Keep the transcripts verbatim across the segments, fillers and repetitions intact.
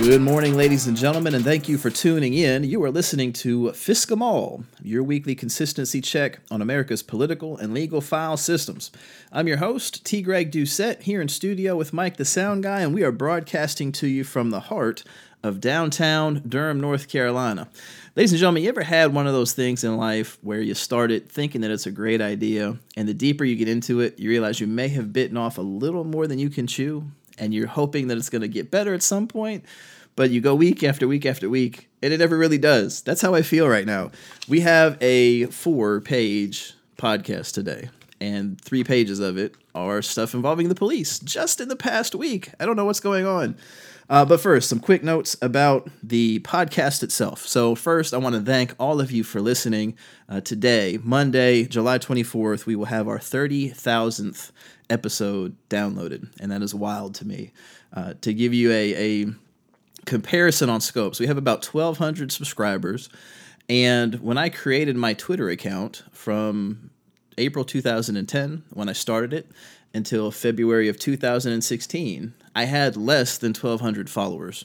Good morning, ladies and gentlemen, and thank you for tuning in. You are listening to Fsck 'Em All, your weekly consistency check on America's political and legal file systems. I'm your host, T. Greg Doucette, here in studio with Mike the Sound Guy, and we are broadcasting to you from the heart of downtown Durham, North Carolina. Ladies and gentlemen, you ever had one of those things in life where you started thinking that it's a great idea, and the deeper you get into it, you realize you may have bitten off a little more than you can chew, and you're hoping that it's going to get better at some point? But you go week after week after week, and it never really does. That's how I feel right now. We have a four-page podcast today, and three pages of it are stuff involving the police just in the past week. I don't know what's going on. Uh, but first, some quick notes about the podcast itself. So first, I want to thank all of you for listening. Uh, today, Monday, July twenty-fourth, we will have our thirty thousandth episode downloaded, and that is wild to me. Uh, to give you a... a comparison on scopes, we have about twelve hundred subscribers, and when I created my Twitter account from April two thousand ten, when I started it, until February of two thousand sixteen, I had less than twelve hundred followers.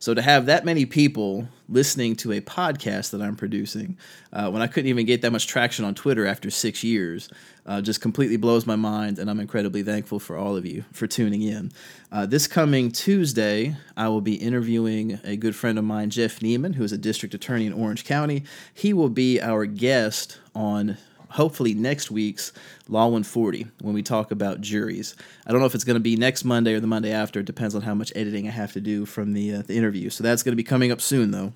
So to have that many people listening to a podcast that I'm producing, uh, when I couldn't even get that much traction on Twitter after six years, uh, just completely blows my mind, and I'm incredibly thankful for all of you for tuning in. Uh, this coming Tuesday, I will be interviewing a good friend of mine, Jeff Neiman, who is a district attorney in Orange County. He will be our guest on hopefully next week's Law one forty when we talk about juries. I don't know if it's going to be next Monday or the Monday after. It depends on how much editing I have to do from the, uh, the interview. So that's going to be coming up soon, though.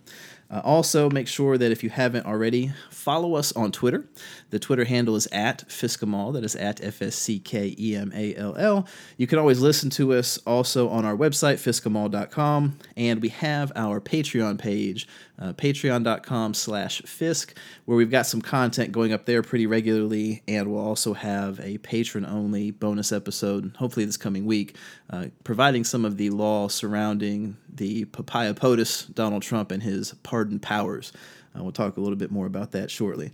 Uh, also, make sure that if you haven't already, follow us on Twitter. The Twitter handle is at Fsck 'Em All. That is at F S C K E M A L L. You can always listen to us also on our website, Fiskamall dot com. And we have our Patreon page, uh, patreon dot com slash Fsck, where we've got some content going up there pretty regularly. And we'll also have a patron-only bonus episode, hopefully this coming week, uh, providing some of the law surrounding the papaya POTUS, Donald Trump, and his party. Pardon powers. Uh, we'll talk a little bit more about that shortly.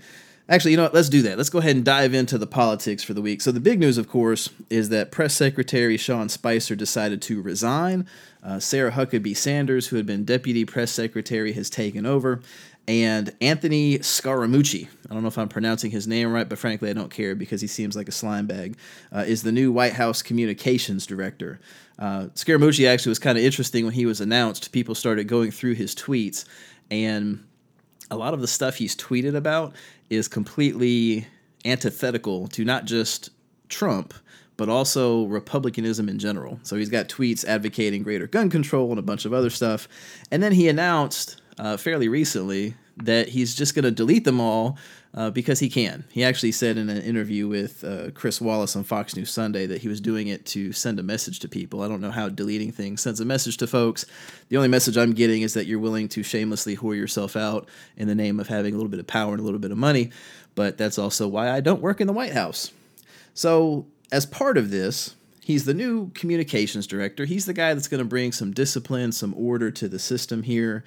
Actually, you know what? Let's do that. Let's go ahead and dive into the politics for the week. So the big news, of course, is that Press Secretary Sean Spicer decided to resign. Uh, Sarah Huckabee Sanders, who had been Deputy Press Secretary, has taken over. And Anthony Scaramucci, I don't know if I'm pronouncing his name right, but frankly, I don't care because he seems like a slime bag, uh, is the new White House Communications Director. Uh, Scaramucci actually was kind of interesting when he was announced. People started going through his tweets, and a lot of the stuff he's tweeted about is completely antithetical to not just Trump, but also Republicanism in general. So he's got tweets advocating greater gun control and a bunch of other stuff. And then he announced uh, fairly recently that he's just going to delete them all uh, because he can. He actually said in an interview with uh, Chris Wallace on Fox News Sunday that he was doing it to send a message to people. I don't know how deleting things sends a message to folks. The only message I'm getting is that you're willing to shamelessly whore yourself out in the name of having a little bit of power and a little bit of money, but that's also why I don't work in the White House. So as part of this, he's the new communications director. He's the guy that's going to bring some discipline, some order to the system here.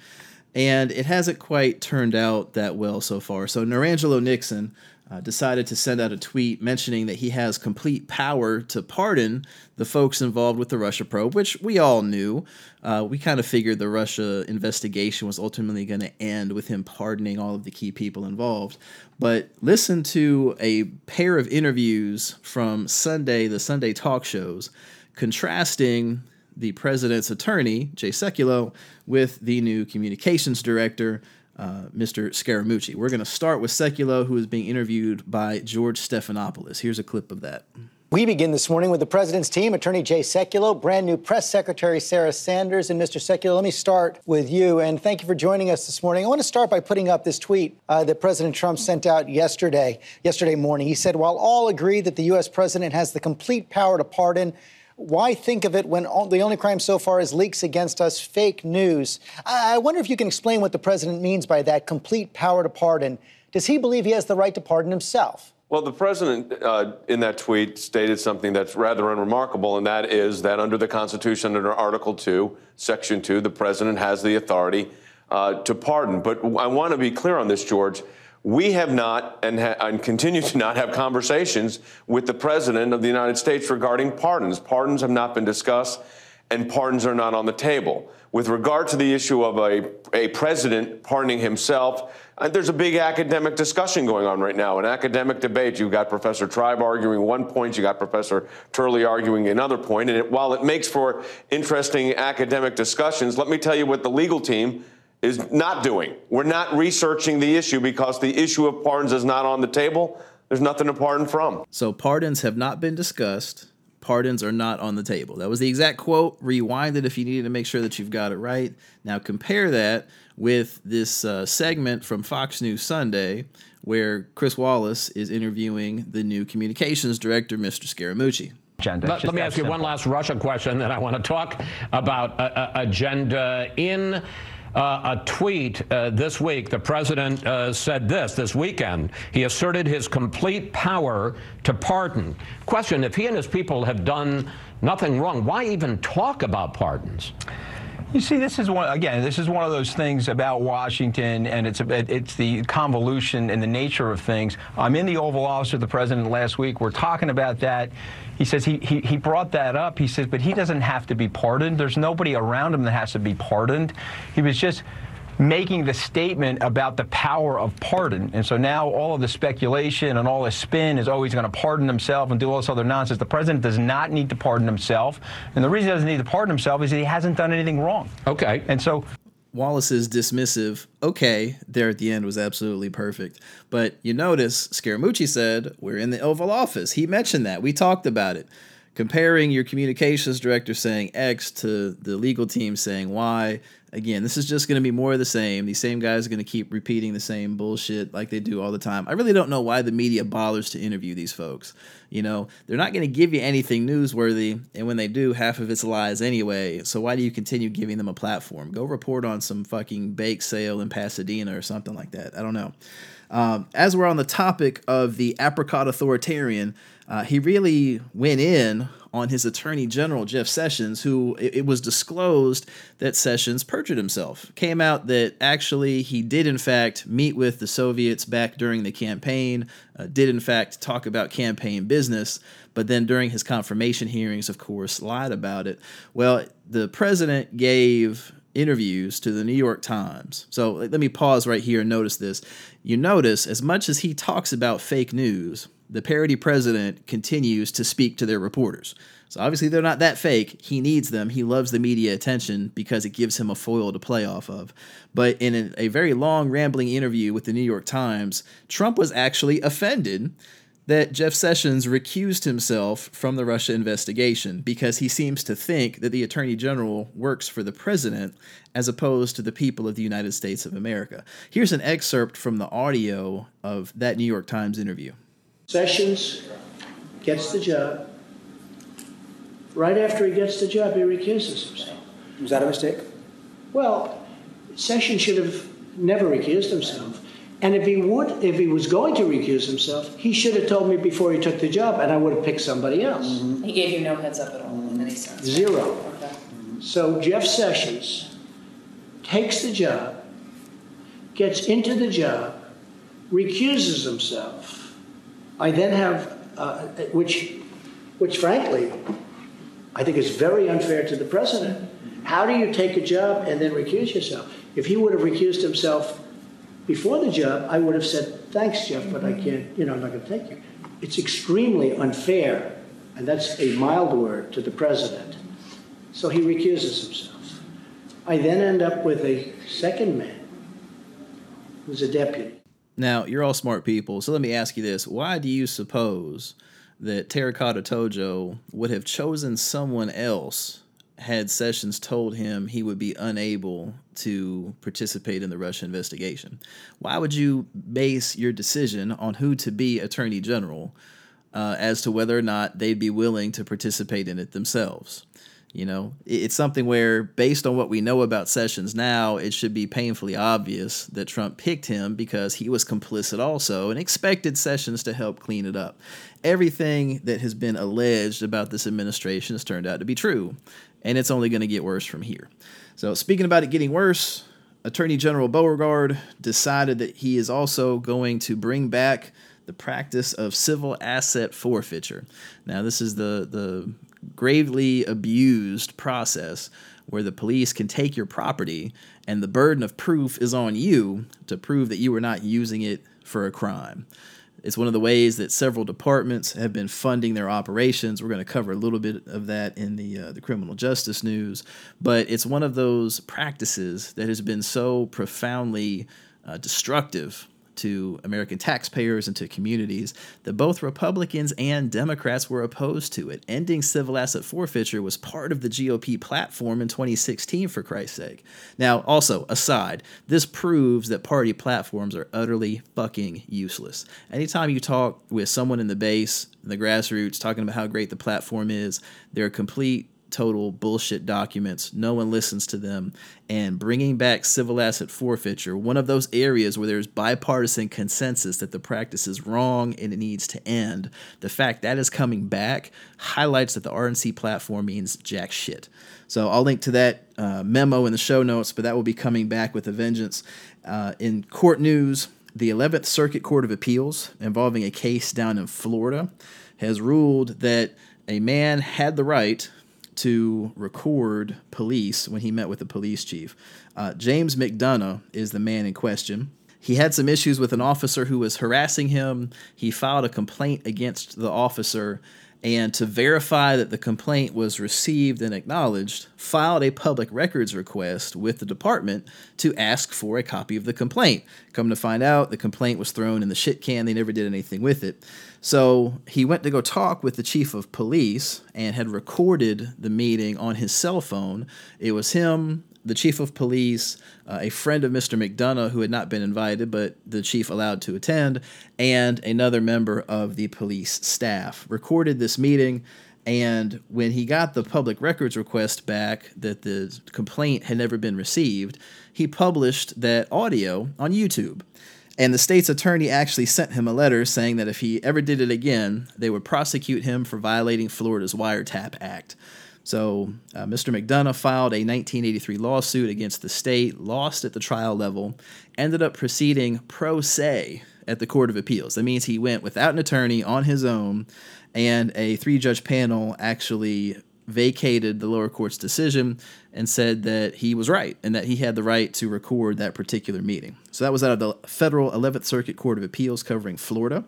And it hasn't quite turned out that well so far. So Narangelo Nixon uh, decided to send out a tweet mentioning that he has complete power to pardon the folks involved with the Russia probe, which we all knew. Uh, we kind of figured the Russia investigation was ultimately going to end with him pardoning all of the key people involved. But listen to a pair of interviews from Sunday, the Sunday talk shows, contrasting the president's attorney, Jay Sekulow, with the new communications director, uh, Mister Scaramucci. We're going to start with Sekulow, who is being interviewed by George Stephanopoulos. Here's a clip of that. We begin this morning with the president's team, Attorney Jay Sekulow, brand new Press Secretary Sarah Sanders, and Mister Sekulow, let me start with you, and thank you for joining us this morning. I want to start by putting up this tweet uh, that President Trump sent out yesterday, yesterday morning. He said, while all agree that the U S president has the complete power to pardon, why think of it when the only crime so far is leaks against us, fake news? I wonder if you can explain what the president means by that complete power to pardon. Does he believe he has the right to pardon himself? Well, the president uh, in that tweet stated something that's rather unremarkable, and that is that under the Constitution, under Article two, Section two, the president has the authority uh, to pardon. But I want to be clear on this, George. We have not and, ha and continue to not have conversations with the president of the United States regarding pardons. Pardons have not been discussed, and pardons are not on the table. With regard to the issue of a, a president pardoning himself, there's a big academic discussion going on right now, an academic debate. You've got Professor Tribe arguing one point, you got Professor Turley arguing another point, and it, while it makes for interesting academic discussions, let me tell you what the legal team is not doing. We're not researching the issue because the issue of pardons is not on the table. There's nothing to pardon from. So pardons have not been discussed. Pardons are not on the table. That was the exact quote. Rewind it if you needed to make sure that you've got it right. Now compare that with this uh, segment from Fox News Sunday where Chris Wallace is interviewing the new communications director, Mister Scaramucci. Agenda. Let, let me ask simple. you one last Russia question, then I want to talk about uh, agenda. In Uh, a tweet uh, this week, the president uh, said this, this weekend, he asserted his complete power to pardon. Question, if he and his people have done nothing wrong, why even talk about pardons? You see, this is one, again, this is one of those things about Washington, and it's it's the convolution and the nature of things. I'm in the Oval Office with the president last week. We're talking about that. He says he, he, he brought that up. He says, but he doesn't have to be pardoned. There's nobody around him that has to be pardoned. He was just making the statement about the power of pardon. And so now all of the speculation and all the spin is, oh, he's going to pardon himself and do all this other nonsense. The president does not need to pardon himself. And the reason he doesn't need to pardon himself is that he hasn't done anything wrong. Okay. And so Wallace's dismissive, okay, there at the end was absolutely perfect. But you notice Scaramucci said, we're in the Oval Office. He mentioned that. We talked about it. Comparing your communications director saying X to the legal team saying Y. Again, this is just going to be more of the same. These same guys are going to keep repeating the same bullshit like they do all the time. I really don't know why the media bothers to interview these folks. You know, they're not going to give you anything newsworthy, and when they do, half of it's lies anyway. So why do you continue giving them a platform? Go report on some fucking bake sale in Pasadena or something like that. I don't know. Um, as we're on the topic of the apricot authoritarian, uh, he really went in on his attorney general, Jeff Sessions, who it, it was disclosed that Sessions perjured himself. Came out that actually he did, in fact, meet with the Soviets back during the campaign, uh, did, in fact, talk about campaign business, but then during his confirmation hearings, of course, lied about it. Well, the president gave interviews to the New York Times. So let me pause right here and notice this. You notice as much as he talks about fake news, the parody president continues to speak to their reporters. So obviously they're not that fake. He needs them. He loves the media attention because it gives him a foil to play off of. But in a very long rambling interview with the New York Times, Trump was actually offended that Jeff Sessions recused himself from the Russia investigation because he seems to think that the attorney general works for the president as opposed to the people of the United States of America. Here's an excerpt from the audio of that New York Times interview. Sessions gets the job. Right after he gets the job, he recuses himself. Was that a mistake? Well, Sessions should have never recused himself. And if he would, if he was going to recuse himself, he should have told me before he took the job, and I would have picked somebody else. Mm-hmm. He gave you no heads up at all, and then he starts. Zero. Okay. Mm-hmm. So Jeff Sessions takes the job, gets into the job, recuses himself. I then have, uh, which, which frankly, I think is very unfair to the president. How do you take a job and then recuse yourself? If he would have recused himself before the job, I would have said, thanks, Jeff, but I can't, you know, I'm not going to take you. It's extremely unfair, and that's a mild word, to the president. So he recuses himself. I then end up with a second man who's a deputy. Now, you're all smart people, so let me ask you this. Why do you suppose that Terracotta Tojo would have chosen someone else had Sessions told him he would be unable to participate in the Russia investigation? Why would you base your decision on who to be attorney general uh, as to whether or not they'd be willing to participate in it themselves? You know, it's something where, based on what we know about Sessions now, it should be painfully obvious that Trump picked him because he was complicit also and expected Sessions to help clean it up. Everything that has been alleged about this administration has turned out to be true, and it's only going to get worse from here. So speaking about it getting worse, Attorney General Beauregard decided that he is also going to bring back the practice of civil asset forfeiture. Now, this is the the... gravely abused process where the police can take your property and the burden of proof is on you to prove that you were not using it for a crime. It's one of the ways that several departments have been funding their operations. We're going to cover a little bit of that in the uh, the criminal justice news, but it's one of those practices that has been so profoundly uh, destructive to American taxpayers and to communities, that both Republicans and Democrats were opposed to it. Ending civil asset forfeiture was part of the G O P platform in twenty sixteen, for Christ's sake. Now, also, aside, this proves that party platforms are utterly fucking useless. Anytime you talk with someone in the base, in the grassroots, talking about how great the platform is, they're complete, total bullshit documents. No one listens to them. And bringing back civil asset forfeiture, one of those areas where there's bipartisan consensus that the practice is wrong and it needs to end, the fact that is coming back highlights that the R N C platform means jack shit. So I'll link to that uh, memo in the show notes, but that will be coming back with a vengeance. Uh, in court news, the eleventh Circuit Court of Appeals, involving a case down in Florida, has ruled that a man had the right to record police when he met with the police chief. Uh, James McDonough is the man in question. He had some issues with an officer who was harassing him. He filed a complaint against the officer, and to verify that the complaint was received and acknowledged, filed a public records request with the department to ask for a copy of the complaint. Come to find out, the complaint was thrown in the shit can. They never did anything with it. So he went to go talk with the chief of police and had recorded the meeting on his cell phone. It was him, the chief of police, uh, a friend of Mister McDonough who had not been invited, but the chief allowed to attend, and another member of the police staff recorded this meeting. And when he got the public records request back that the complaint had never been received, he published that audio on YouTube. And the state's attorney actually sent him a letter saying that if he ever did it again, they would prosecute him for violating Florida's Wiretap Act. So uh, Mister McDonough filed a nineteen eighty-three lawsuit against the state, lost at the trial level, ended up proceeding pro se at the Court of Appeals. That means he went without an attorney on his own, and a three-judge panel actually vacated the lower court's decision and said that he was right and that he had the right to record that particular meeting. So that was out of the federal eleventh Circuit Court of Appeals covering Florida.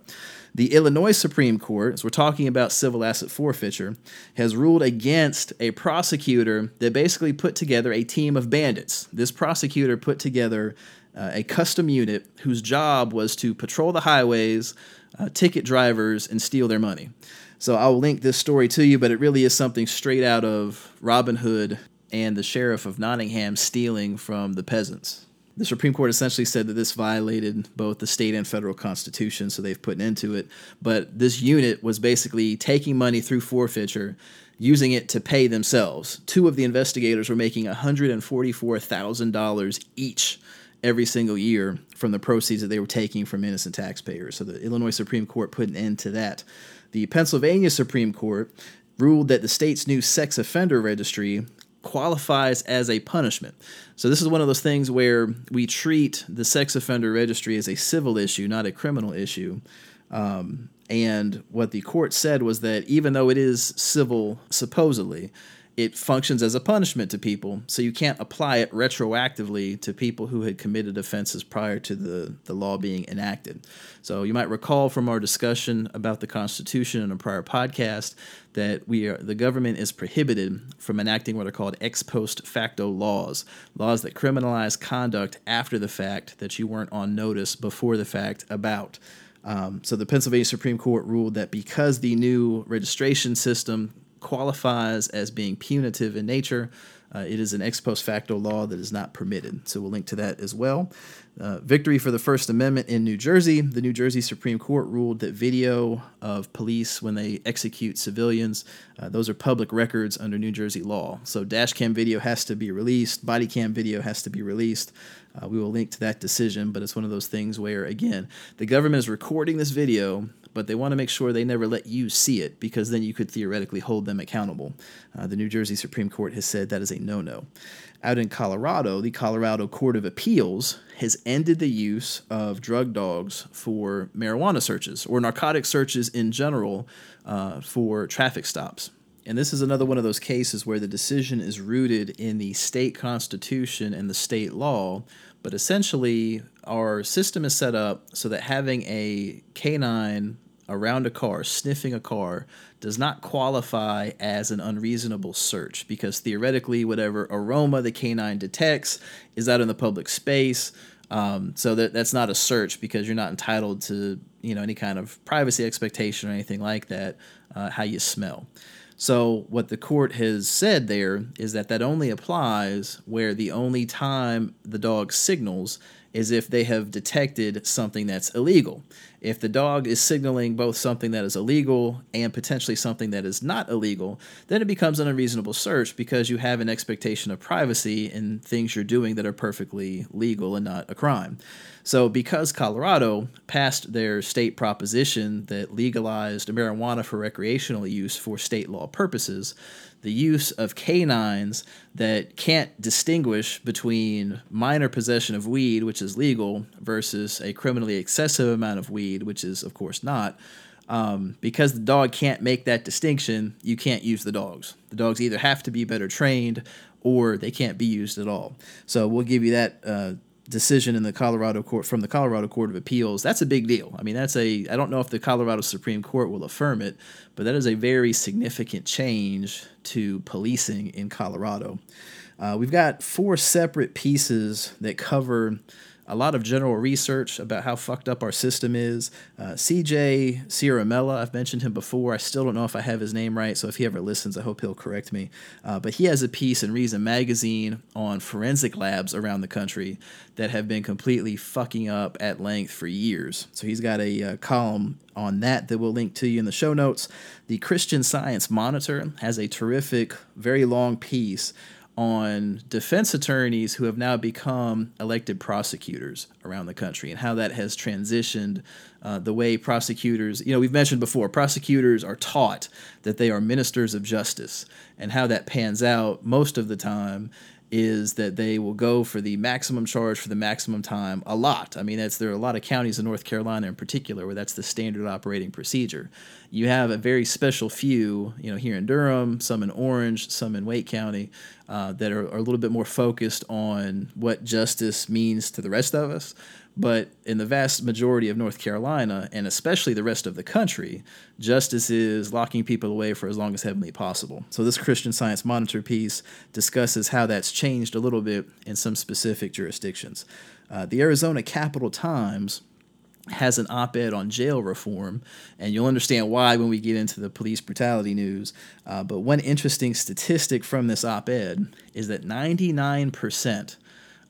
The Illinois Supreme Court, as we're talking about civil asset forfeiture, has ruled against a prosecutor that basically put together a team of bandits. This prosecutor put together uh, a custom unit whose job was to patrol the highways, uh, ticket drivers, and steal their money. So I'll link this story to you, but it really is something straight out of Robin Hood and the sheriff of Nottingham stealing from the peasants. The Supreme Court essentially said that this violated both the state and federal constitution, so they've put an end to it. But this unit was basically taking money through forfeiture, using it to pay themselves. Two of the investigators were making one hundred forty-four thousand dollars each every single year from the proceeds that they were taking from innocent taxpayers. So the Illinois Supreme Court put an end to that. The Pennsylvania Supreme Court ruled that the state's new sex offender registry qualifies as a punishment. So this is one of those things where we treat the sex offender registry as a civil issue, not a criminal issue. Um, and what the court said was that even though it is civil, supposedly, it functions as a punishment to people, so you can't apply it retroactively to people who had committed offenses prior to the, the law being enacted. So you might recall from our discussion about the Constitution in a prior podcast that we are, the government is prohibited from enacting what are called ex post facto laws, laws that criminalize conduct after the fact that you weren't on notice before the fact about. Um, so the Pennsylvania Supreme Court ruled that because the new registration system qualifies as being punitive in nature, Uh, it is an ex post facto law that is not permitted. So we'll link to that as well. Uh, victory for the First Amendment in New Jersey. The New Jersey Supreme Court ruled that video of police when they execute civilians, uh, those are public records under New Jersey law. So dash cam video has to be released. Body cam video has to be released. Uh, we will link to that decision, but it's one of those things where, again, the government is recording this video, but they want to make sure they never let you see it, because then you could theoretically hold them accountable. Uh, the New Jersey Supreme Court has said that is a no-no. Out in Colorado, the Colorado Court of Appeals has ended the use of drug dogs for marijuana searches or narcotic searches in general uh, for traffic stops. And this is another one of those cases where the decision is rooted in the state constitution and the state law, but essentially our system is set up so that having a canine around a car, sniffing a car, does not qualify as an unreasonable search, because theoretically whatever aroma the canine detects is out in the public space. Um, so that that's not a search, because you're not entitled to, you know, any kind of privacy expectation or anything like that, uh, how you smell. So what the court has said there is that that only applies where the only time the dog signals is if they have detected something that's illegal. If the dog is signaling both something that is illegal and potentially something that is not illegal, then it becomes an unreasonable search, because you have an expectation of privacy in things you're doing that are perfectly legal and not a crime. So because Colorado passed their state proposition that legalized marijuana for recreational use for state law purposes, the use of canines that can't distinguish between minor possession of weed, which is legal, versus a criminally excessive amount of weed, which is, of course, not. Um, because the dog can't make that distinction, you can't use the dogs. The dogs either have to be better trained or they can't be used at all. So we'll give you that uh, decision in the Colorado Court from the Colorado Court of Appeals. That's a big deal. I mean, that's a I don't know if the Colorado Supreme Court will affirm it, but that is a very significant change to policing in Colorado. Uh, we've got four separate pieces that cover a lot of general research about how fucked up our system is. Uh, C J Sciramella, I've mentioned him before. I still don't know if I have his name right, so if he ever listens, I hope he'll correct me. Uh, but he has a piece in Reason Magazine on forensic labs around the country that have been completely fucking up at length for years. So he's got a uh, column on that that we'll link to you in the show notes. The Christian Science Monitor has a terrific, very long piece on defense attorneys who have now become elected prosecutors around the country and how that has transitioned uh, the way prosecutors, you know, we've mentioned before, prosecutors are taught that they are ministers of justice, and how that pans out most of the time is that they will go for the maximum charge for the maximum time a lot. I mean, that's, there are a lot of counties in North Carolina in particular where that's the standard operating procedure. You have a very special few, you know, here in Durham, some in Orange, some in Wake County, uh, that are, are a little bit more focused on what justice means to the rest of us. But in the vast majority of North Carolina, and especially the rest of the country, justice is locking people away for as long as humanly possible. So this Christian Science Monitor piece discusses how that's changed a little bit in some specific jurisdictions. Uh, the Arizona Capital Times has an op-ed on jail reform, and you'll understand why when we get into the police brutality news. Uh, but one interesting statistic from this op-ed is that ninety-nine percent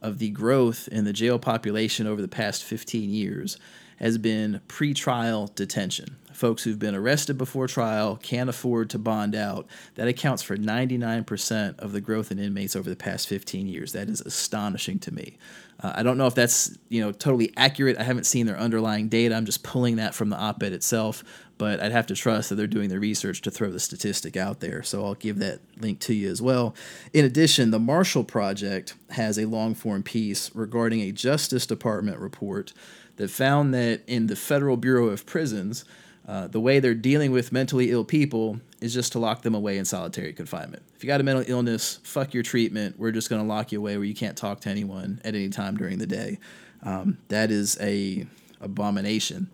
of the growth in the jail population over the past fifteen years has been pretrial detention. Folks who've been arrested before trial, can't afford to bond out. That accounts for ninety-nine percent of the growth in inmates over the past fifteen years. That is astonishing to me. Uh, I don't know if that's, you know, totally accurate. I haven't seen their underlying data. I'm just pulling that from the op-ed itself, but I'd have to trust that they're doing their research to throw the statistic out there. So I'll give that link to you as well. In addition, the Marshall Project has a long-form piece regarding a Justice Department report that found that in the Federal Bureau of Prisons, Uh, the way they're dealing with mentally ill people is just to lock them away in solitary confinement. If you got a mental illness, fuck your treatment. We're just going to lock you away where you can't talk to anyone at any time during the day. Um, that is a abomination.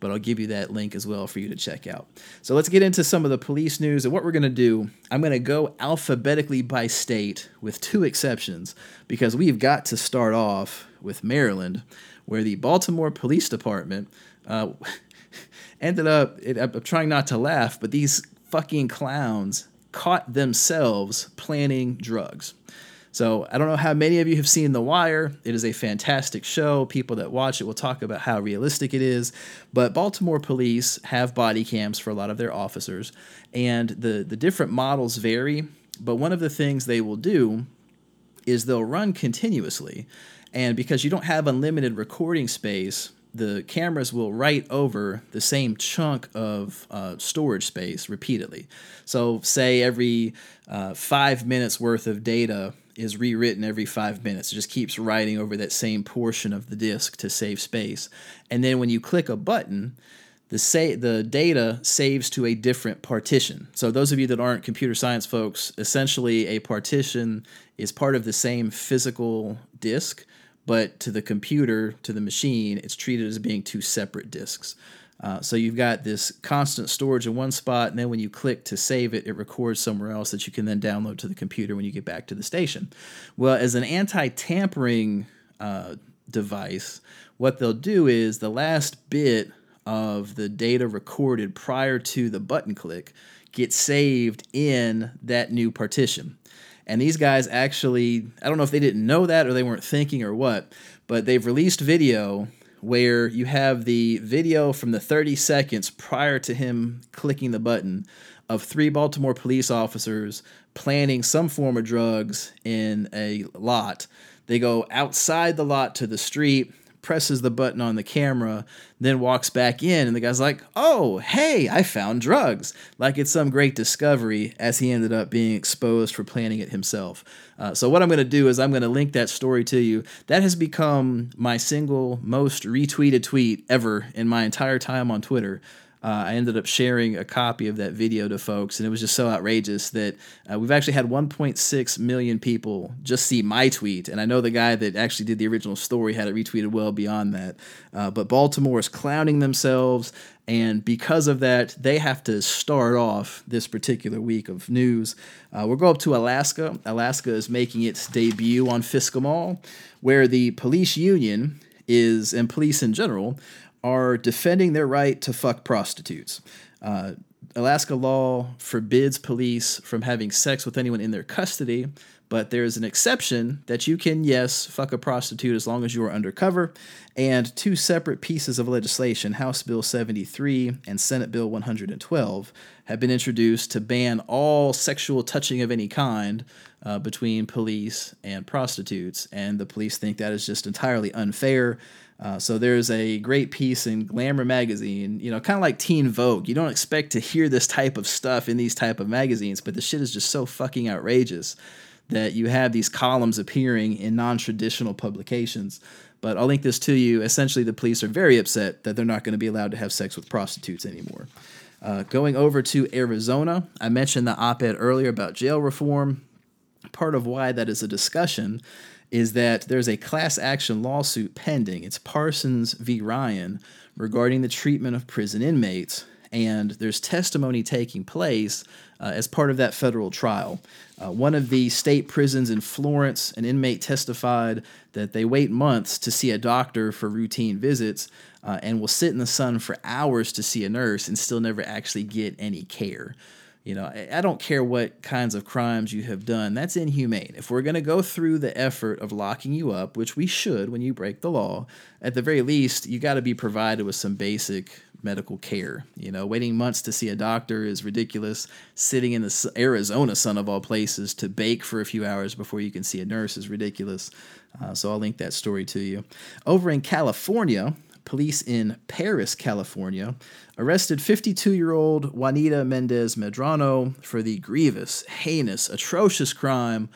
But I'll give you that link as well for you to check out. So let's get into some of the police news. And what we're going to do, I'm going to go alphabetically by state with two exceptions, because we've got to start off with Maryland, where the Baltimore Police Department uh, ended up, it, I'm trying not to laugh, but these fucking clowns caught themselves planning drugs. So I don't know how many of you have seen The Wire. It is a fantastic show. People that watch it will talk about how realistic it is. But Baltimore police have body cams for a lot of their officers, and the, the different models vary. But one of the things they will do is they'll run continuously. And because you don't have unlimited recording space, the cameras will write over the same chunk of uh, storage space repeatedly. So say every uh, five minutes worth of data is rewritten every five minutes. It just keeps writing over that same portion of the disk to save space. And then when you click a button, the sa- the data saves to a different partition. So those of you that aren't computer science folks, essentially a partition is part of the same physical disk, but to the computer, to the machine, it's treated as being two separate disks. Uh, so you've got this constant storage in one spot, and then when you click to save it, it records somewhere else that you can then download to the computer when you get back to the station. Well, as an anti-tampering uh, device, what they'll do is the last bit of the data recorded prior to the button click gets saved in that new partition. And these guys actually, I don't know if they didn't know that or they weren't thinking or what, but they've released video where you have the video from the thirty seconds prior to him clicking the button of three Baltimore police officers planning some form of drugs in a lot. They go outside the lot to the street, presses the button on the camera, then walks back in, and the guy's like, oh, hey, I found drugs. Like it's some great discovery, as he ended up being exposed for planning it himself. Uh, so what I'm going to do is I'm going to link that story to you. That has become my single most retweeted tweet ever in my entire time on Twitter. Uh, I ended up sharing a copy of that video to folks, and it was just so outrageous that uh, we've actually had one point six million people just see my tweet, and I know the guy that actually did the original story had it retweeted well beyond that. Uh, but Baltimore is clowning themselves, and because of that, they have to start off this particular week of news. Uh, we'll go up to Alaska. Alaska is making its debut on Fsck 'Em All, where the police union is, and police in general, are defending their right to fuck prostitutes. Uh, Alaska law forbids police from having sex with anyone in their custody, but there is an exception that you can, yes, fuck a prostitute as long as you are undercover. And two separate pieces of legislation, House Bill seventy-three and Senate Bill one hundred twelve, have been introduced to ban all sexual touching of any kind uh, between police and prostitutes. And the police think that is just entirely unfair. Uh, so there's a great piece in Glamour magazine, you know, kind of like Teen Vogue. You don't expect to hear this type of stuff in these type of magazines, but the shit is just so fucking outrageous that you have these columns appearing in non-traditional publications. But I'll link this to you. Essentially, the police are very upset that they're not going to be allowed to have sex with prostitutes anymore. Uh, going over to Arizona, I mentioned the op-ed earlier about jail reform. Part of why that is a discussion is that there's a class action lawsuit pending. It's Parsons v. Ryan regarding the treatment of prison inmates, and there's testimony taking place uh, as part of that federal trial. Uh, one of the state prisons in Florence, an inmate testified that they wait months to see a doctor for routine visits uh, and will sit in the sun for hours to see a nurse and still never actually get any care. You know, I don't care what kinds of crimes you have done. That's inhumane. If we're going to go through the effort of locking you up, which we should when you break the law, at the very least, you got to be provided with some basic medical care. You know, waiting months to see a doctor is ridiculous. Sitting in the Arizona sun of all places to bake for a few hours before you can see a nurse is ridiculous. Uh, so I'll link that story to you. Over in California, police in Paris, California, arrested fifty-two-year-old Juanita Mendez Medrano for the grievous, heinous, atrocious crime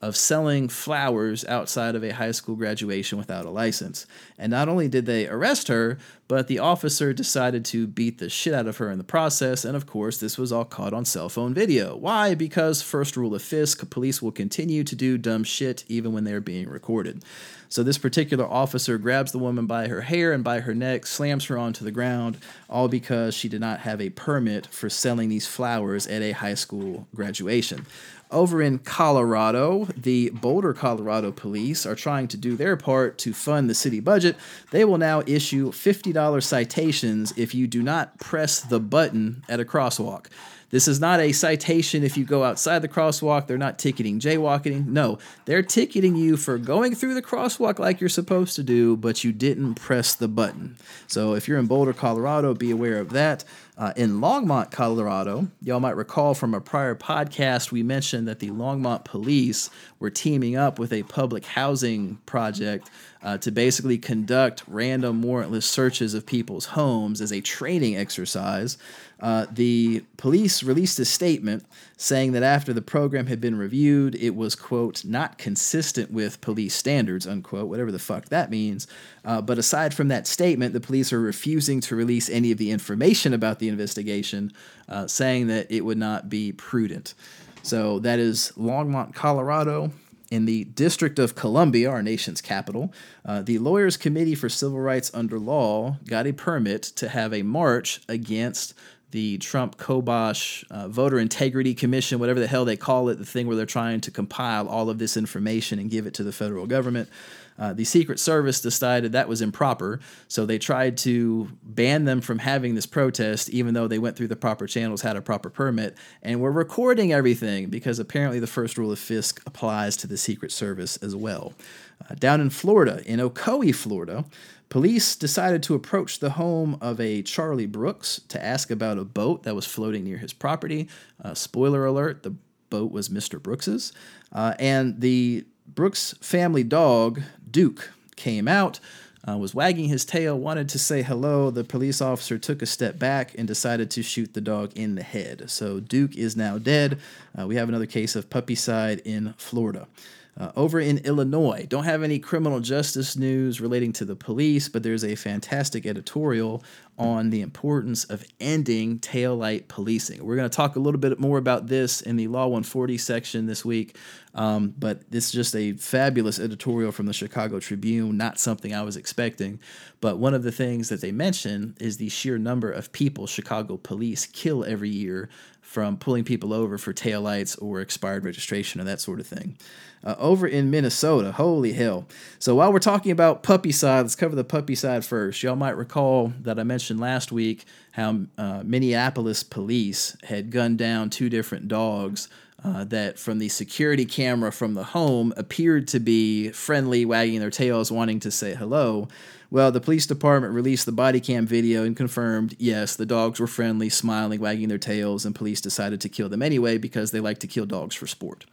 of selling flowers outside of a high school graduation without a license. And not only did they arrest her, but the officer decided to beat the shit out of her in the process. And of course, this was all caught on cell phone video. Why? Because first rule of Fisk, police will continue to do dumb shit even when they're being recorded. So this particular officer grabs the woman by her hair and by her neck, slams her onto the ground, all because she did not have a permit for selling these flowers at a high school graduation. Over in Colorado, the Boulder, Colorado police are trying to do their part to fund the city budget. They will now issue fifty dollars fifty dollar citations if you do not press the button at a crosswalk. This is not a citation if you go outside the crosswalk. They're not ticketing jaywalking. No, they're ticketing you for going through the crosswalk like you're supposed to do, but you didn't press the button. So if you're in Boulder, Colorado, be aware of that. Uh, in Longmont, Colorado, y'all might recall from a prior podcast, we mentioned that the Longmont police were teaming up with a public housing project uh, to basically conduct random warrantless searches of people's homes as a training exercise. Uh, the police released a statement saying that after the program had been reviewed, it was, quote, not consistent with police standards, unquote, whatever the fuck that means. Uh, but aside from that statement, the police are refusing to release any of the information about the investigation, uh, saying that it would not be prudent. So that is Longmont, Colorado. In the District of Columbia, our nation's capital, uh, the Lawyers Committee for Civil Rights Under Law got a permit to have a march against the Trump-Kobosh uh, Voter Integrity Commission, whatever the hell they call it, the thing where they're trying to compile all of this information and give it to the federal government. Uh, the Secret Service decided that was improper, so they tried to ban them from having this protest, even though they went through the proper channels, had a proper permit, and were recording everything, because apparently the first rule of F S C applies to the Secret Service as well. Uh, down in Florida, in Ocoee, Florida, police decided to approach the home of a Charlie Brooks to ask about a boat that was floating near his property. Uh, spoiler alert, the boat was Mister Brooks's. Uh, and the Brooks family dog, Duke, came out, uh, was wagging his tail, wanted to say hello. The police officer took a step back and decided to shoot the dog in the head. So Duke is now dead. Uh, we have another case of puppycide in Florida. Uh, over in Illinois, don't have any criminal justice news relating to the police, but there's a fantastic editorial on the importance of ending taillight policing. We're going to talk a little bit more about this in the Law one forty section this week, um, but it's just a fabulous editorial from the Chicago Tribune, not something I was expecting. But one of the things that they mention is the sheer number of people Chicago police kill every year from pulling people over for taillights or expired registration or that sort of thing. Uh, over in Minnesota, holy hell. So while we're talking about puppy side, let's cover the puppy side first. Y'all might recall that I mentioned last week how uh, Minneapolis police had gunned down two different dogs uh, that from the security camera from the home appeared to be friendly, wagging their tails, wanting to say hello. Well, the police department released the body cam video and confirmed, yes, the dogs were friendly, smiling, wagging their tails, and police decided to kill them anyway because they like to kill dogs for sport.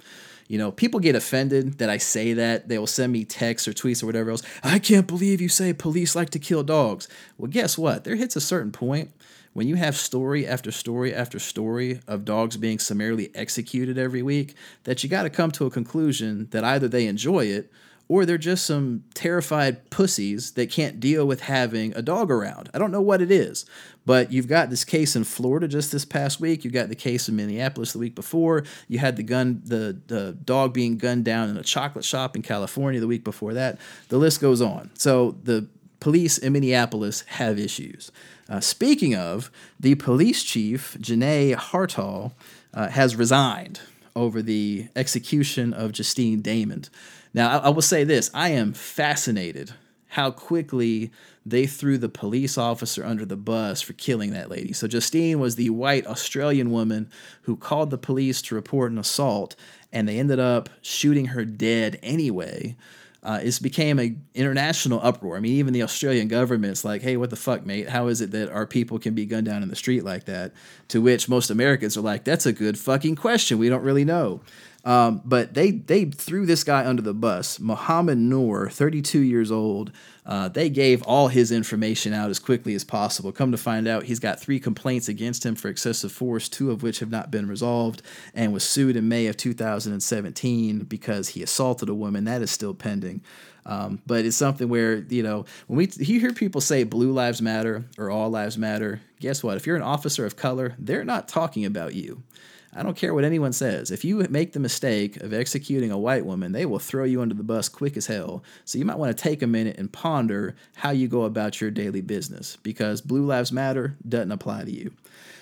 You know, people get offended that I say that. They will send me texts or tweets or whatever else. I can't believe you say police like to kill dogs. Well, guess what? There hits a certain point when you have story after story after story of dogs being summarily executed every week that you got to come to a conclusion that either they enjoy it or they're just some terrified pussies that can't deal with having a dog around. I don't know what it is, but you've got this case in Florida just this past week. You got the case in Minneapolis the week before. You had the gun, the, the dog being gunned down in a chocolate shop in California the week before that. The list goes on. So the police in Minneapolis have issues. Uh, speaking of, the police chief, Janae Hartall, uh, has resigned over the execution of Justine Damond. Now, I will say this. I am fascinated how quickly they threw the police officer under the bus for killing that lady. So Justine was the white Australian woman who called the police to report an assault, and they ended up shooting her dead anyway. Uh, it became an international uproar. I mean, even the Australian government's like, hey, what the fuck, mate? How is it that our people can be gunned down in the street like that? To which most Americans are like, that's a good fucking question. We don't really know. Um, but they they threw this guy under the bus, Mohammed Noor, thirty-two years old. Uh, they gave all his information out as quickly as possible. Come to find out, he's got three complaints against him for excessive force, two of which have not been resolved, and was sued in May of two thousand seventeen because he assaulted a woman. That is still pending. Um, but it's something where, you know, when we you hear people say blue lives matter or all lives matter, guess what? If you're an officer of color, they're not talking about you. I don't care what anyone says. If you make the mistake of executing a white woman, they will throw you under the bus quick as hell. So you might want to take a minute and ponder how you go about your daily business, because Blue Lives Matter doesn't apply to you.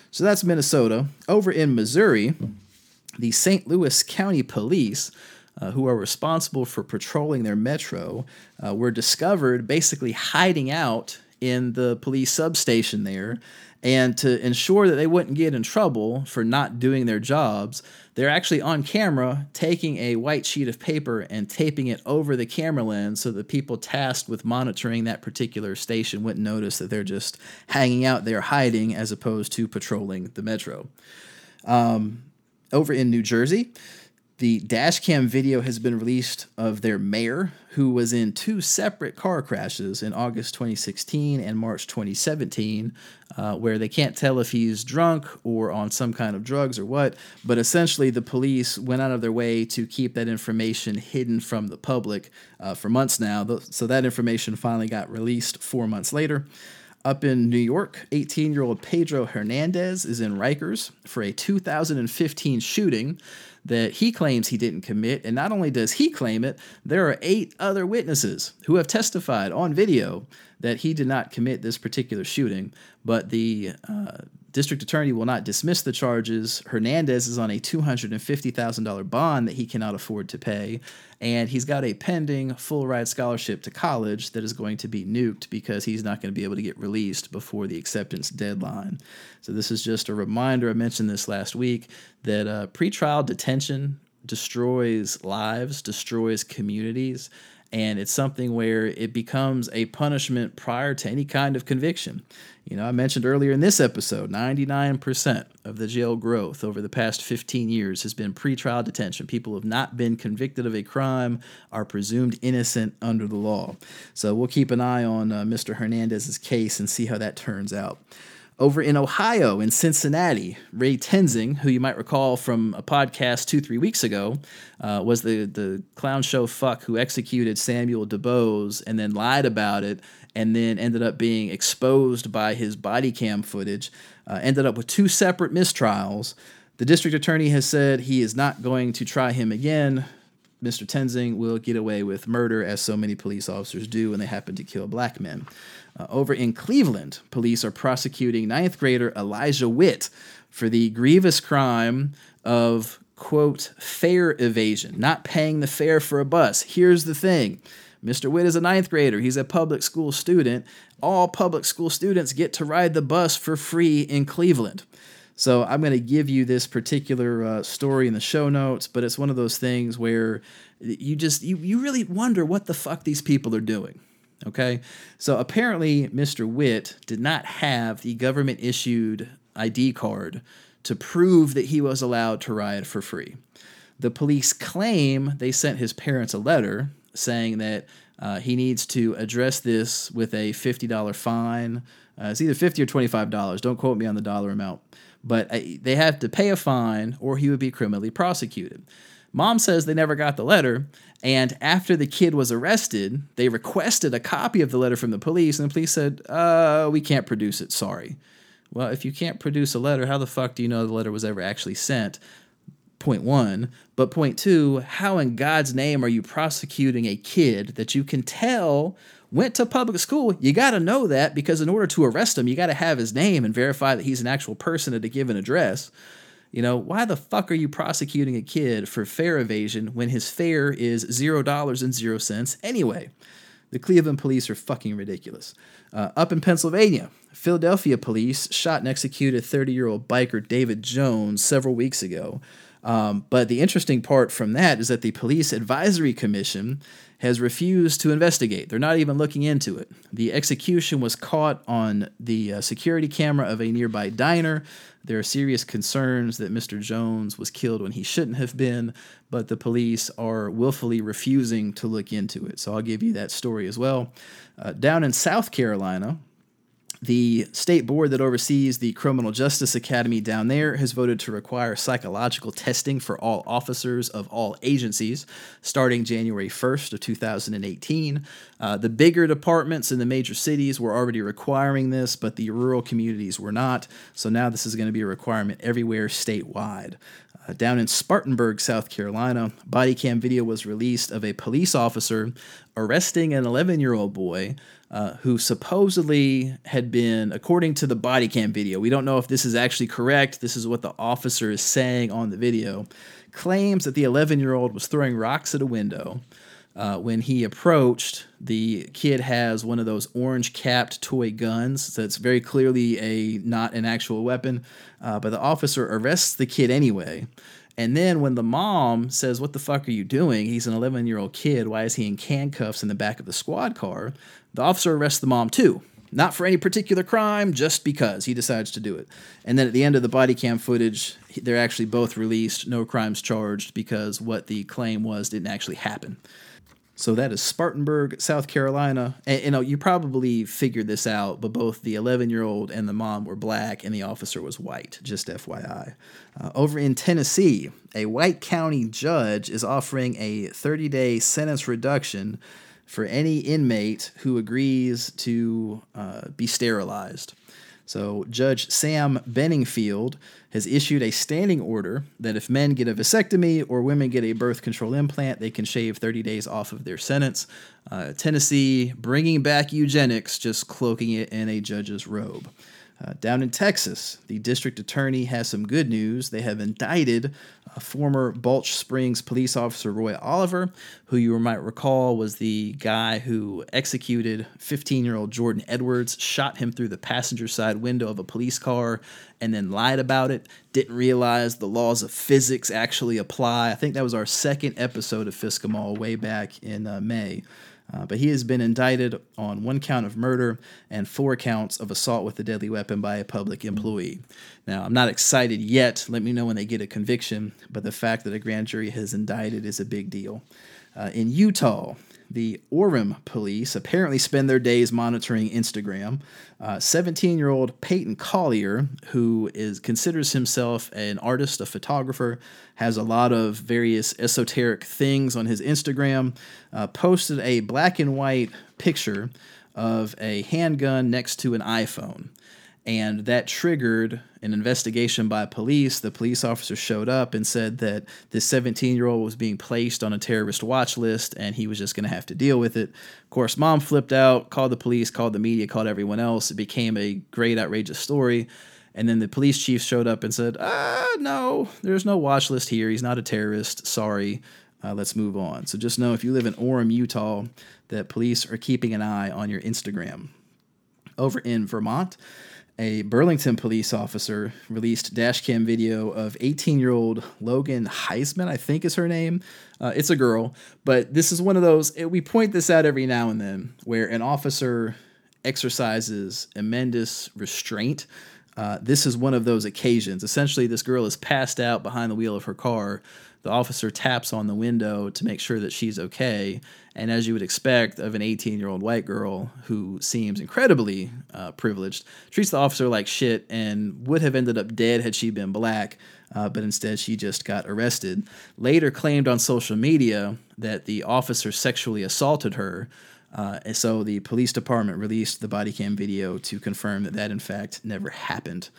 So that's Minnesota. Over in Missouri, the Saint Louis County Police, uh, who are responsible for patrolling their metro, uh, were discovered basically hiding out in the police substation there. And to ensure that they wouldn't get in trouble for not doing their jobs, they're actually on camera taking a white sheet of paper and taping it over the camera lens so the people tasked with monitoring that particular station wouldn't notice that they're just hanging out there hiding as opposed to patrolling the metro. Um, over in New Jersey, the dash cam video has been released of their mayor, who was in two separate car crashes in August twenty sixteen and March twenty seventeen, uh, where they can't tell if he's drunk or on some kind of drugs or what. But essentially, the police went out of their way to keep that information hidden from the public uh, for months now. So that information finally got released four months later. Up in New York, eighteen-year-old Pedro Hernandez is in Rikers for a two thousand fifteen shooting that he claims he didn't commit, and not only does he claim it, there are eight other witnesses who have testified on video that he did not commit this particular shooting, but the uh, district attorney will not dismiss the charges. Hernandez is on a two hundred fifty thousand dollars bond that he cannot afford to pay, and he's got a pending full-ride scholarship to college that is going to be nuked because he's not going to be able to get released before the acceptance deadline. So this is just a reminder, I mentioned this last week, that uh, pretrial detention destroys lives, destroys communities, and it's something where it becomes a punishment prior to any kind of conviction. You know, I mentioned earlier in this episode, ninety-nine percent of the jail growth over the past fifteen years has been pretrial detention. People who have not been convicted of a crime are presumed innocent under the law. So we'll keep an eye on uh, Mister Hernandez's case and see how that turns out. Over in Ohio, in Cincinnati, Ray Tenzing, who you might recall from a podcast two, three weeks ago, uh, was the, the clown show fuck who executed Samuel DuBose and then lied about it and then ended up being exposed by his body cam footage, uh, ended up with two separate mistrials. The district attorney has said he is not going to try him again. Mister Tenzing will get away with murder, as so many police officers do when they happen to kill black men. Uh, over in Cleveland, police are prosecuting ninth grader Elijah Witt for the grievous crime of, quote, fare evasion, not paying the fare for a bus. Here's the thing. Mister Witt is a ninth grader. He's a public school student. All public school students get to ride the bus for free in Cleveland. So I'm going to give you this particular uh, story in the show notes, but it's one of those things where you just you, you really wonder what the fuck these people are doing. Okay, so apparently Mister Witt did not have the government-issued I D card to prove that he was allowed to ride for free. The police claim they sent his parents a letter saying that uh, he needs to address this with a fifty dollars fine. Uh, it's either fifty dollars or twenty-five dollars. Don't quote me on the dollar amount. But uh, they have to pay a fine or he would be criminally prosecuted. Mom says they never got the letter, and after the kid was arrested, they requested a copy of the letter from the police, and the police said, uh, we can't produce it, sorry. Well, if you can't produce a letter, how the fuck do you know the letter was ever actually sent? Point one. But point two, how in God's name are you prosecuting a kid that you can tell went to public school? You got to know that, because in order to arrest him, you got to have his name and verify that he's an actual person at a given address. You know, why the fuck are you prosecuting a kid for fare evasion when his fare is zero dollars and zero cents anyway? The Cleveland police are fucking ridiculous. Uh, up in Pennsylvania, Philadelphia police shot and executed thirty-year-old biker David Jones several weeks ago. Um, but the interesting part from that is that the Police Advisory Commission has refused to investigate. They're not even looking into it. The execution was caught on the uh, security camera of a nearby diner. There are serious concerns that Mister Jones was killed when he shouldn't have been, but the police are willfully refusing to look into it. So I'll give you that story as well. Uh, down in South Carolina, the state board that oversees the Criminal Justice Academy down there has voted to require psychological testing for all officers of all agencies starting January first of two thousand eighteen. Uh, the bigger departments in the major cities were already requiring this, but the rural communities were not. So now this is going to be a requirement everywhere statewide. Uh, down in Spartanburg, South Carolina, body cam video was released of a police officer arresting an eleven-year-old boy uh, who supposedly had been, according to the body cam video, we don't know if this is actually correct, this is what the officer is saying on the video, claims that the eleven-year-old was throwing rocks at a window. Uh, when he approached, the kid has one of those orange-capped toy guns, so it's very clearly a not an actual weapon. Uh, but the officer arrests the kid anyway. And then when the mom says, "What the fuck are you doing? He's an eleven-year-old kid. Why is he in handcuffs in the back of the squad car?" The officer arrests the mom too. Not for any particular crime, just because he decides to do it. And then at the end of the body cam footage, they're actually both released, no crimes charged, because what the claim was didn't actually happen. So that is Spartanburg, South Carolina. And you know, you probably figured this out, but both the eleven-year-old and the mom were black and the officer was white, just F Y I. Uh, over in Tennessee, a white county judge is offering a thirty-day sentence reduction for any inmate who agrees to uh, be sterilized. So Judge Sam Benningfield has issued a standing order that if men get a vasectomy or women get a birth control implant, they can shave thirty days off of their sentence. Uh, Tennessee bringing back eugenics, just cloaking it in a judge's robe. Uh, down in Texas, the district attorney has some good news. They have indicted a former Balch Springs police officer, Roy Oliver, who you might recall was the guy who executed fifteen-year-old Jordan Edwards, shot him through the passenger side window of a police car, and then lied about it, didn't realize the laws of physics actually apply. I think that was our second episode of Fsck 'Em All way back in uh, May. Uh, but he has been indicted on one count of murder and four counts of assault with a deadly weapon by a public employee. Now, I'm not excited yet. Let me know when they get a conviction. But the fact that a grand jury has indicted is a big deal. Uh, in Utah, the Orem police apparently spend their days monitoring Instagram. Uh, seventeen-year-old Peyton Collier, who is considers himself an artist, a photographer, has a lot of various esoteric things on his Instagram, uh, posted a black and white picture of a handgun next to an iPhone. And that triggered an investigation by police. The police officer showed up and said that this seventeen-year-old was being placed on a terrorist watch list, and he was just going to have to deal with it. Of course, mom flipped out, called the police, called the media, called everyone else. It became a great, outrageous story. And then the police chief showed up and said, ah, no, there's no watch list here. He's not a terrorist. Sorry. Uh, let's move on. So just know if you live in Orem, Utah, that police are keeping an eye on your Instagram. Over in Vermont, a Burlington police officer released dash cam video of eighteen-year-old Logan Heisman, I think is her name. Uh, it's a girl, but this is one of those, it, we point this out every now and then, where an officer exercises tremendous restraint. Uh, this is one of those occasions. Essentially, this girl is passed out behind the wheel of her car. The officer taps on the window to make sure that she's okay. And as you would expect of an eighteen-year-old white girl who seems incredibly uh, privileged, treats the officer like shit and would have ended up dead had she been black, uh, but instead she just got arrested. Later claimed on social media that the officer sexually assaulted her, uh, and so the police department released the body cam video to confirm that that, in fact, never happened.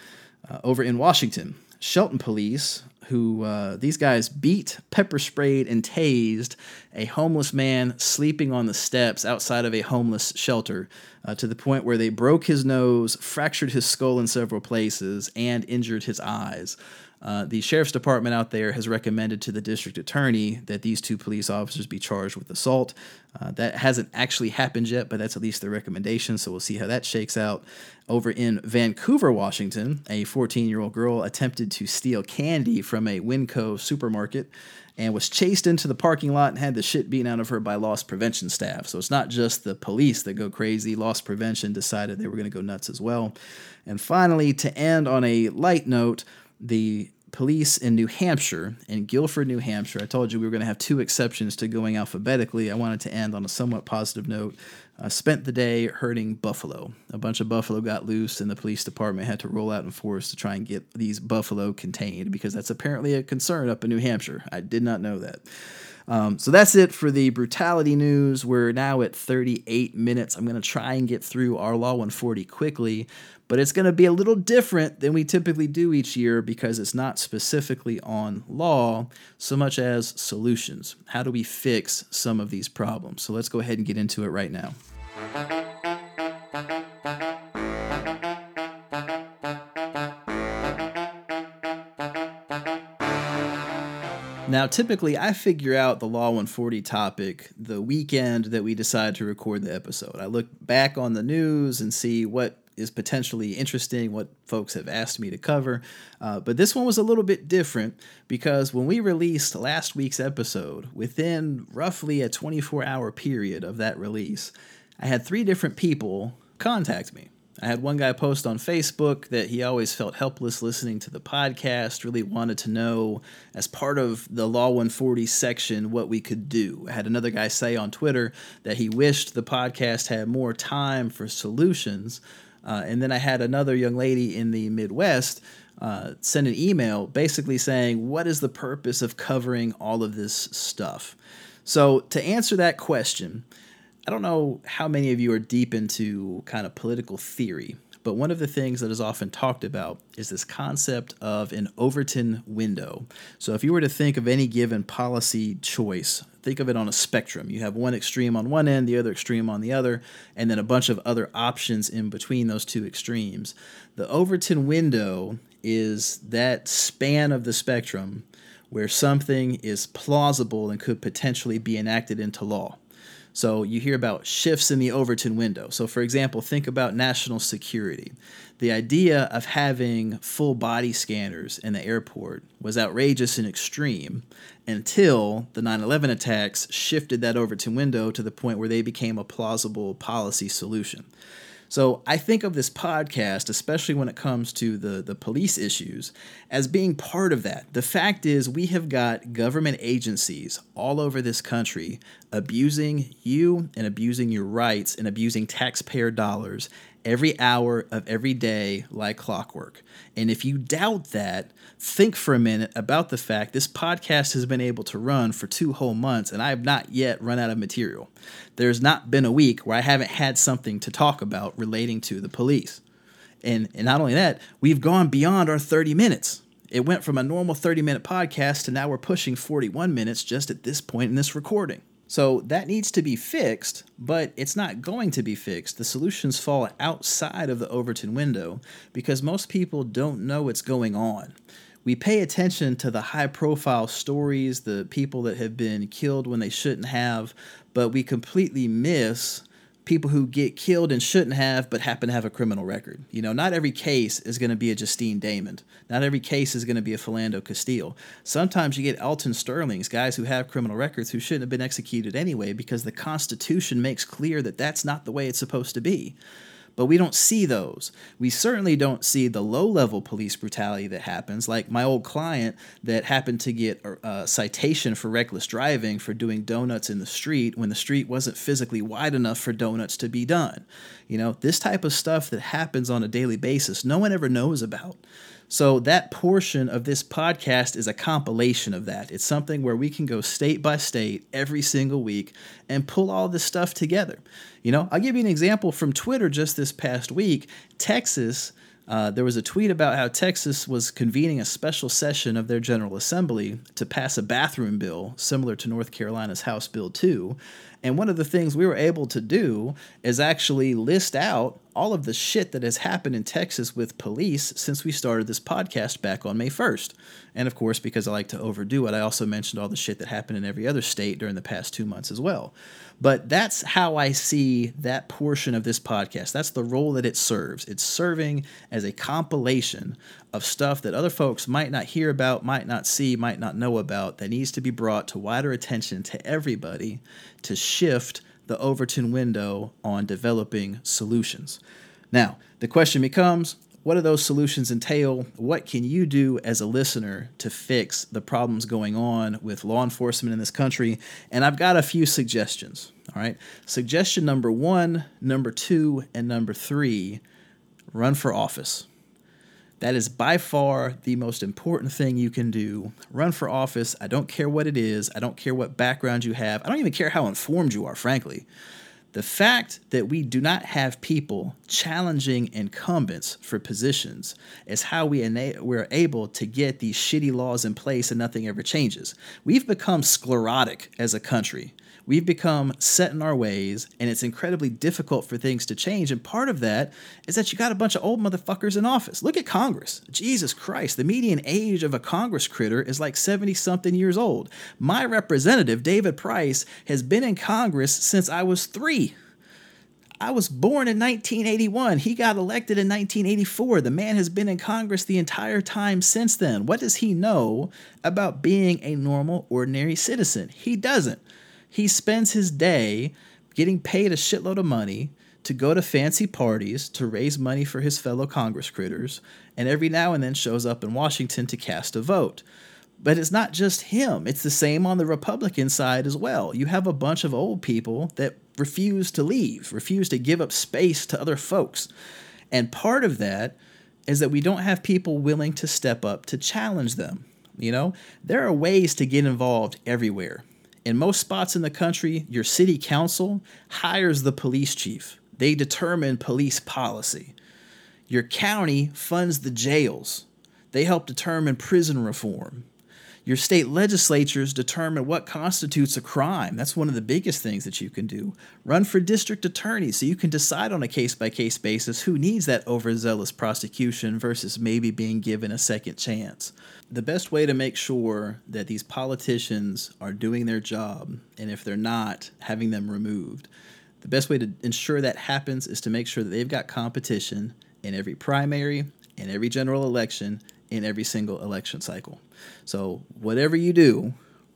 Uh, over in Washington, Shelton police, who uh, these guys beat, pepper sprayed, and tased a homeless man sleeping on the steps outside of a homeless shelter uh, to the point where they broke his nose, fractured his skull in several places, and injured his eyes. Uh, the sheriff's department out there has recommended to the district attorney that these two police officers be charged with assault. Uh, that hasn't actually happened yet, but that's at least the recommendation, so we'll see how that shakes out. Over in Vancouver, Washington, a fourteen-year-old girl attempted to steal candy from a Winco supermarket and was chased into the parking lot and had the shit beaten out of her by loss prevention staff. So it's not just the police that go crazy. Loss prevention decided they were going to go nuts as well. And finally, to end on a light note, the police in New Hampshire, in Guilford, New Hampshire, I told you we were going to have two exceptions to going alphabetically. I wanted to end on a somewhat positive note. Uh, spent the day herding buffalo. A bunch of buffalo got loose, and the police department had to roll out in force to try and get these buffalo contained, because that's apparently a concern up in New Hampshire. I did not know that. Um, so that's it for the brutality news. We're now at thirty-eight minutes. I'm going to try and get through our Law one forty quickly, but it's going to be a little different than we typically do each year, because it's not specifically on law so much as solutions. How do we fix some of these problems? So let's go ahead and get into it right now. Now, typically, I figure out the Law one forty topic the weekend that we decide to record the episode. I look back on the news and see what is potentially interesting, what folks have asked me to cover. Uh, but this one was a little bit different because when we released last week's episode, within roughly a twenty-four hour period of that release, I had three different people contact me. I had one guy post on Facebook that he always felt helpless listening to the podcast, really wanted to know, as part of the Law one forty section, what we could do. I had another guy say on Twitter that he wished the podcast had more time for solutions. Uh, and then I had another young lady in the Midwest uh, send an email basically saying, what is the purpose of covering all of this stuff? So to answer that question, I don't know how many of you are deep into kind of political theory, but one of the things that is often talked about is this concept of an Overton window. So if you were to think of any given policy choice, think of it on a spectrum. You have one extreme on one end, the other extreme on the other, and then a bunch of other options in between those two extremes. The Overton window is that span of the spectrum where something is plausible and could potentially be enacted into law. So you hear about shifts in the Overton window. So for example, think about national security. The idea of having full body scanners in the airport was outrageous and extreme until the nine eleven attacks shifted that Overton window to the point where they became a plausible policy solution. So I think of this podcast, especially when it comes to the, the police issues, as being part of that. The fact is we have got government agencies all over this country abusing you and abusing your rights and abusing taxpayer dollars every hour of every day like clockwork. And if you doubt that, think for a minute about the fact this podcast has been able to run for two whole months and I have not yet run out of material. There's not been a week where I haven't had something to talk about relating to the police. And, and not only that, we've gone beyond our thirty minutes. It went from a normal thirty minute podcast to now we're pushing forty-one minutes just at this point in this recording. So that needs to be fixed, but it's not going to be fixed. The solutions fall outside of the Overton window because most people don't know what's going on. We pay attention to the high-profile stories, the people that have been killed when they shouldn't have, but we completely miss people who get killed and shouldn't have but happen to have a criminal record. You know, not every case is going to be a Justine Damond. Not every case is going to be a Philando Castile. Sometimes you get Elton Sterlings, guys who have criminal records who shouldn't have been executed anyway because the Constitution makes clear that that's not the way it's supposed to be. But we don't see those. We certainly don't see the low-level police brutality that happens, like my old client that happened to get a citation for reckless driving for doing donuts in the street when the street wasn't physically wide enough for donuts to be done. You know, this type of stuff that happens on a daily basis, no one ever knows about. So that portion of this podcast is a compilation of that. It's something where we can go state by state every single week and pull all this stuff together. You know, I'll give you an example from Twitter just this past week. Texas, uh, there was a tweet about how Texas was convening a special session of their General Assembly to pass a bathroom bill similar to North Carolina's House Bill two. And one of the things we were able to do is actually list out all of the shit that has happened in Texas with police since we started this podcast back on May first. And of course, because I like to overdo it, I also mentioned all the shit that happened in every other state during the past two months as well. But that's how I see that portion of this podcast. That's the role that it serves. It's serving as a compilation of stuff that other folks might not hear about, might not see, might not know about, that needs to be brought to wider attention to everybody to shift the Overton window on developing solutions. Now, the question becomes, what do those solutions entail? What can you do as a listener to fix the problems going on with law enforcement in this country? And I've got a few suggestions, all right? Suggestion number one, number two, and number three, run for office. That is by far the most important thing you can do. Run for office. I don't care what it is. I don't care what background you have. I don't even care how informed you are, frankly. The fact that we do not have people challenging incumbents for positions is how we ena- we're able to get these shitty laws in place and nothing ever changes. We've become sclerotic as a country. We've become set in our ways, and it's incredibly difficult for things to change. And part of that is that you got a bunch of old motherfuckers in office. Look at Congress. Jesus Christ. The median age of a Congress critter is like seventy-something years old. My representative, David Price, has been in Congress since I was three. I was born in nineteen eighty-one. He got elected in nineteen eighty-four. The man has been in Congress the entire time since then. What does he know about being a normal, ordinary citizen? He doesn't. He spends his day getting paid a shitload of money to go to fancy parties to raise money for his fellow Congress critters, and every now and then shows up in Washington to cast a vote. But it's not just him. It's the same on the Republican side as well. You have a bunch of old people that refuse to leave, refuse to give up space to other folks. And part of that is that we don't have people willing to step up to challenge them. You know, there are ways to get involved everywhere. In most spots in the country, your city council hires the police chief. They determine police policy. Your county funds the jails. They help determine prison reform. Your state legislatures determine what constitutes a crime. That's one of the biggest things that you can do. Run for district attorney so you can decide on a case-by-case basis who needs that overzealous prosecution versus maybe being given a second chance. The best way to make sure that these politicians are doing their job, and if they're not, having them removed, the best way to ensure that happens is to make sure that they've got competition in every primary, in every general election, in every single election cycle. So whatever you do,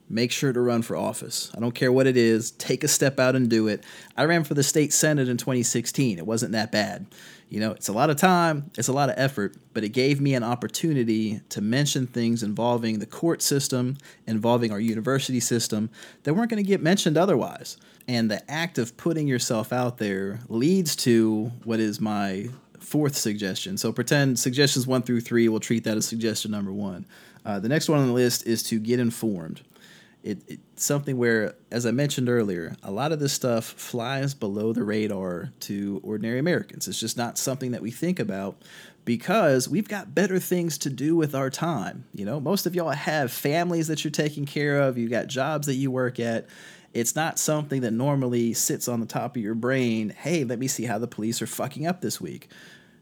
make sure to run for office. I don't care what it is. Take a step out and do it. I ran for the state senate in twenty sixteen. It wasn't that bad. You know, it's a lot of time. It's a lot of effort. But it gave me an opportunity to mention things involving the court system, involving our university system, that weren't going to get mentioned otherwise. And the act of putting yourself out there leads to what is my fourth suggestion. So pretend suggestions one through three, we'll treat that as suggestion number one. Uh, the next one on the list is to get informed. It, it's something where, as I mentioned earlier, a lot of this stuff flies below the radar to ordinary Americans. It's just not something that we think about because we've got better things to do with our time. You know, most of y'all have families that you're taking care of. You got jobs that you work at. It's not something that normally sits on the top of your brain. Hey, let me see how the police are fucking up this week.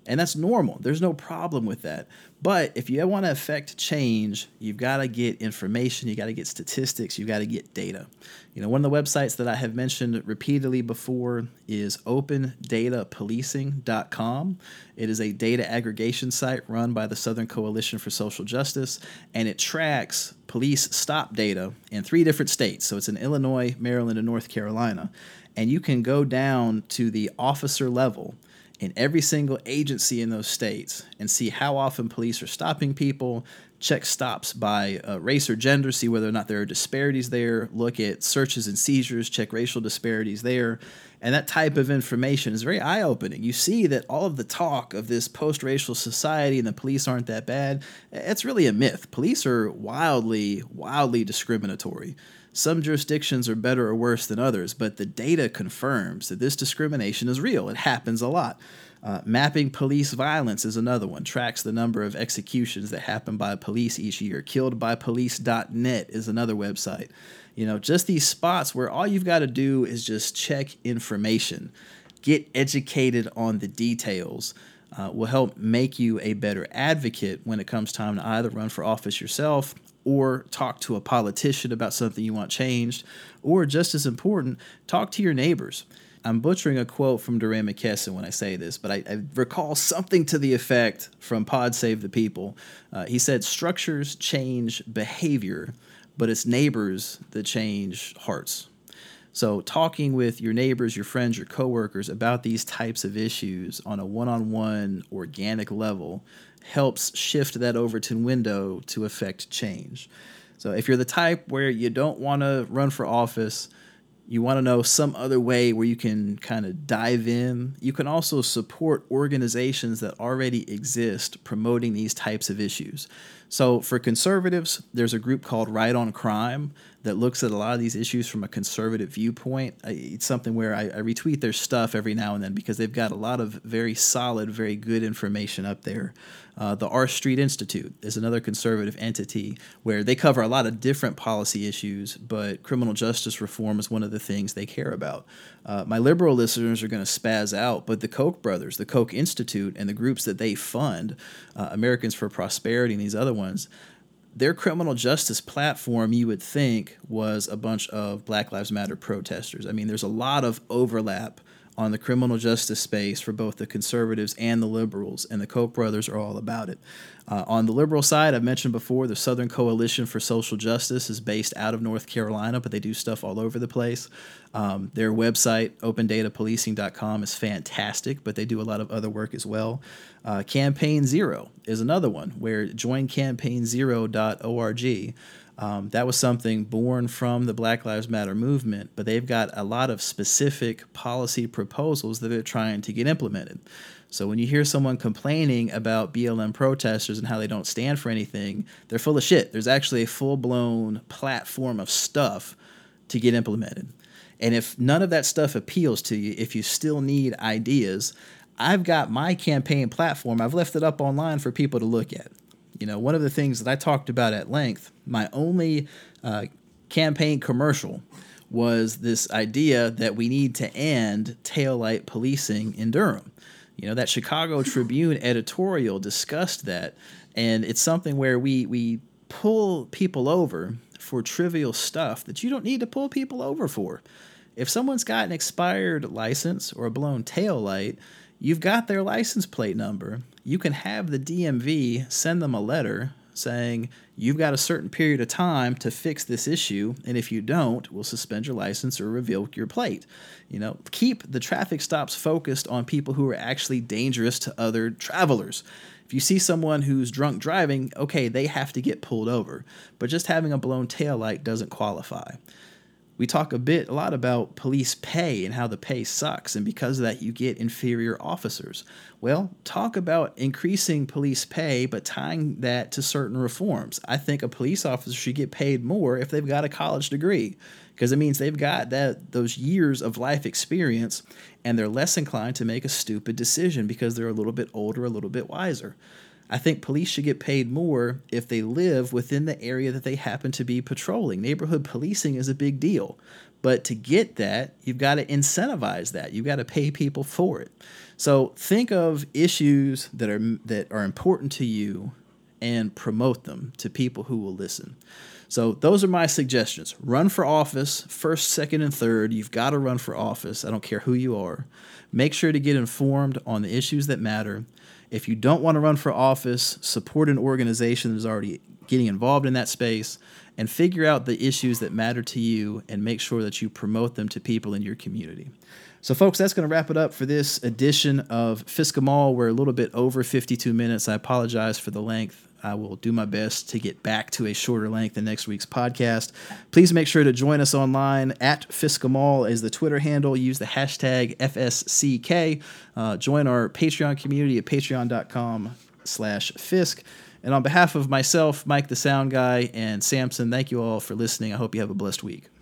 And that's normal. There's no problem with that. But if you want to affect change, you've got to get information. You got to get statistics. You got to get data. You know, one of the websites that I have mentioned repeatedly before is open data policing dot com. It is a data aggregation site run by the Southern Coalition for Social Justice, and it tracks police stop data in three different states. So it's in Illinois, Maryland, and North Carolina. And you can go down to the officer level in every single agency in those states and see how often police are stopping people, check stops by uh, race or gender, see whether or not there are disparities there, look at searches and seizures, check racial disparities there. And that type of information is very eye-opening. You see that all of the talk of this post-racial society and the police aren't that bad, it's really a myth. Police are wildly, wildly discriminatory. Some jurisdictions are better or worse than others, but the data confirms that this discrimination is real. It happens a lot. Uh, mapping police violence is another one. Tracks the number of executions that happen by police each year. killed by police dot net is another website. You know, just these spots where all you've got to do is just check information. Get educated on the details. Uh, will help make you a better advocate when it comes time to either run for office yourself or talk to a politician about something you want changed, or just as important, talk to your neighbors. I'm butchering a quote from Durham McKesson when I say this, but I, I recall something to the effect from Pod Save the People. Uh, he said, structures change behavior, but it's neighbors that change hearts. So talking with your neighbors, your friends, your coworkers about these types of issues on a one-on-one organic level helps shift that Overton window to affect change. So if you're the type where you don't want to run for office, you want to know some other way where you can kind of dive in, you can also support organizations that already exist promoting these types of issues. So for conservatives, there's a group called Right on Crime that looks at a lot of these issues from a conservative viewpoint. It's something where I, I retweet their stuff every now and then because they've got a lot of very solid, very good information up there. Uh, the R Street Institute is another conservative entity where they cover a lot of different policy issues, but criminal justice reform is one of the things they care about. Uh, my liberal listeners are going to spaz out, but the Koch brothers, the Koch Institute, and the groups that they fund, uh, Americans for Prosperity and these other ones, their criminal justice platform, you would think, was a bunch of Black Lives Matter protesters. I mean, there's a lot of overlap on the criminal justice space for both the conservatives and the liberals, and the Koch brothers are all about it. Uh, on the liberal side, I've mentioned before, the Southern Coalition for Social Justice is based out of North Carolina, but they do stuff all over the place. Um, their website, open data policing dot com, is fantastic, but they do a lot of other work as well. Uh, Campaign Zero is another one, where join campaign zero dot org. Um, that was something born from the Black Lives Matter movement, but they've got a lot of specific policy proposals that they're trying to get implemented. So when you hear someone complaining about B L M protesters and how they don't stand for anything, they're full of shit. There's actually a full-blown platform of stuff to get implemented. And if none of that stuff appeals to you, if you still need ideas, I've got my campaign platform. I've left it up online for people to look at. You know, one of the things that I talked about at length, my only uh, campaign commercial was this idea that we need to end taillight policing in Durham. You know, that Chicago Tribune editorial discussed that, and it's something where we we pull people over for trivial stuff that you don't need to pull people over for. If someone's got an expired license or a blown taillight, you've got their license plate number. You can have the D M V send them a letter saying you've got a certain period of time to fix this issue, and if you don't, we'll suspend your license or revoke your plate. You know, keep the traffic stops focused on people who are actually dangerous to other travelers. If you see someone who's drunk driving, okay, they have to get pulled over, but just having a blown taillight doesn't qualify. We talk a bit, a lot about police pay and how the pay sucks, and because of that you get inferior officers. Well, talk about increasing police pay but tying that to certain reforms. I think a police officer should get paid more if they've got a college degree, because it means they've got that those years of life experience and they're less inclined to make a stupid decision because they're a little bit older, a little bit wiser. I think police should get paid more if they live within the area that they happen to be patrolling. Neighborhood policing is a big deal. But to get that, you've got to incentivize that. You've got to pay people for it. So think of issues that are that are important to you and promote them to people who will listen. So those are my suggestions. Run for office, first, second, and third. You've got to run for office. I don't care who you are. Make sure to get informed on the issues that matter. If you don't want to run for office, support an organization that is already getting involved in that space, and figure out the issues that matter to you and make sure that you promote them to people in your community. So, folks, that's going to wrap it up for this edition of Fsck 'Em All. We're a little bit over fifty-two minutes. I apologize for the length. I will do my best to get back to a shorter length in next week's podcast. Please make sure to join us online at Fsck 'Em All is the Twitter handle. Use the hashtag F S C K. Uh, join our Patreon community at patreon dot com slash Fsck. And on behalf of myself, Mike the Sound Guy, and Samson, thank you all for listening. I hope you have a blessed week.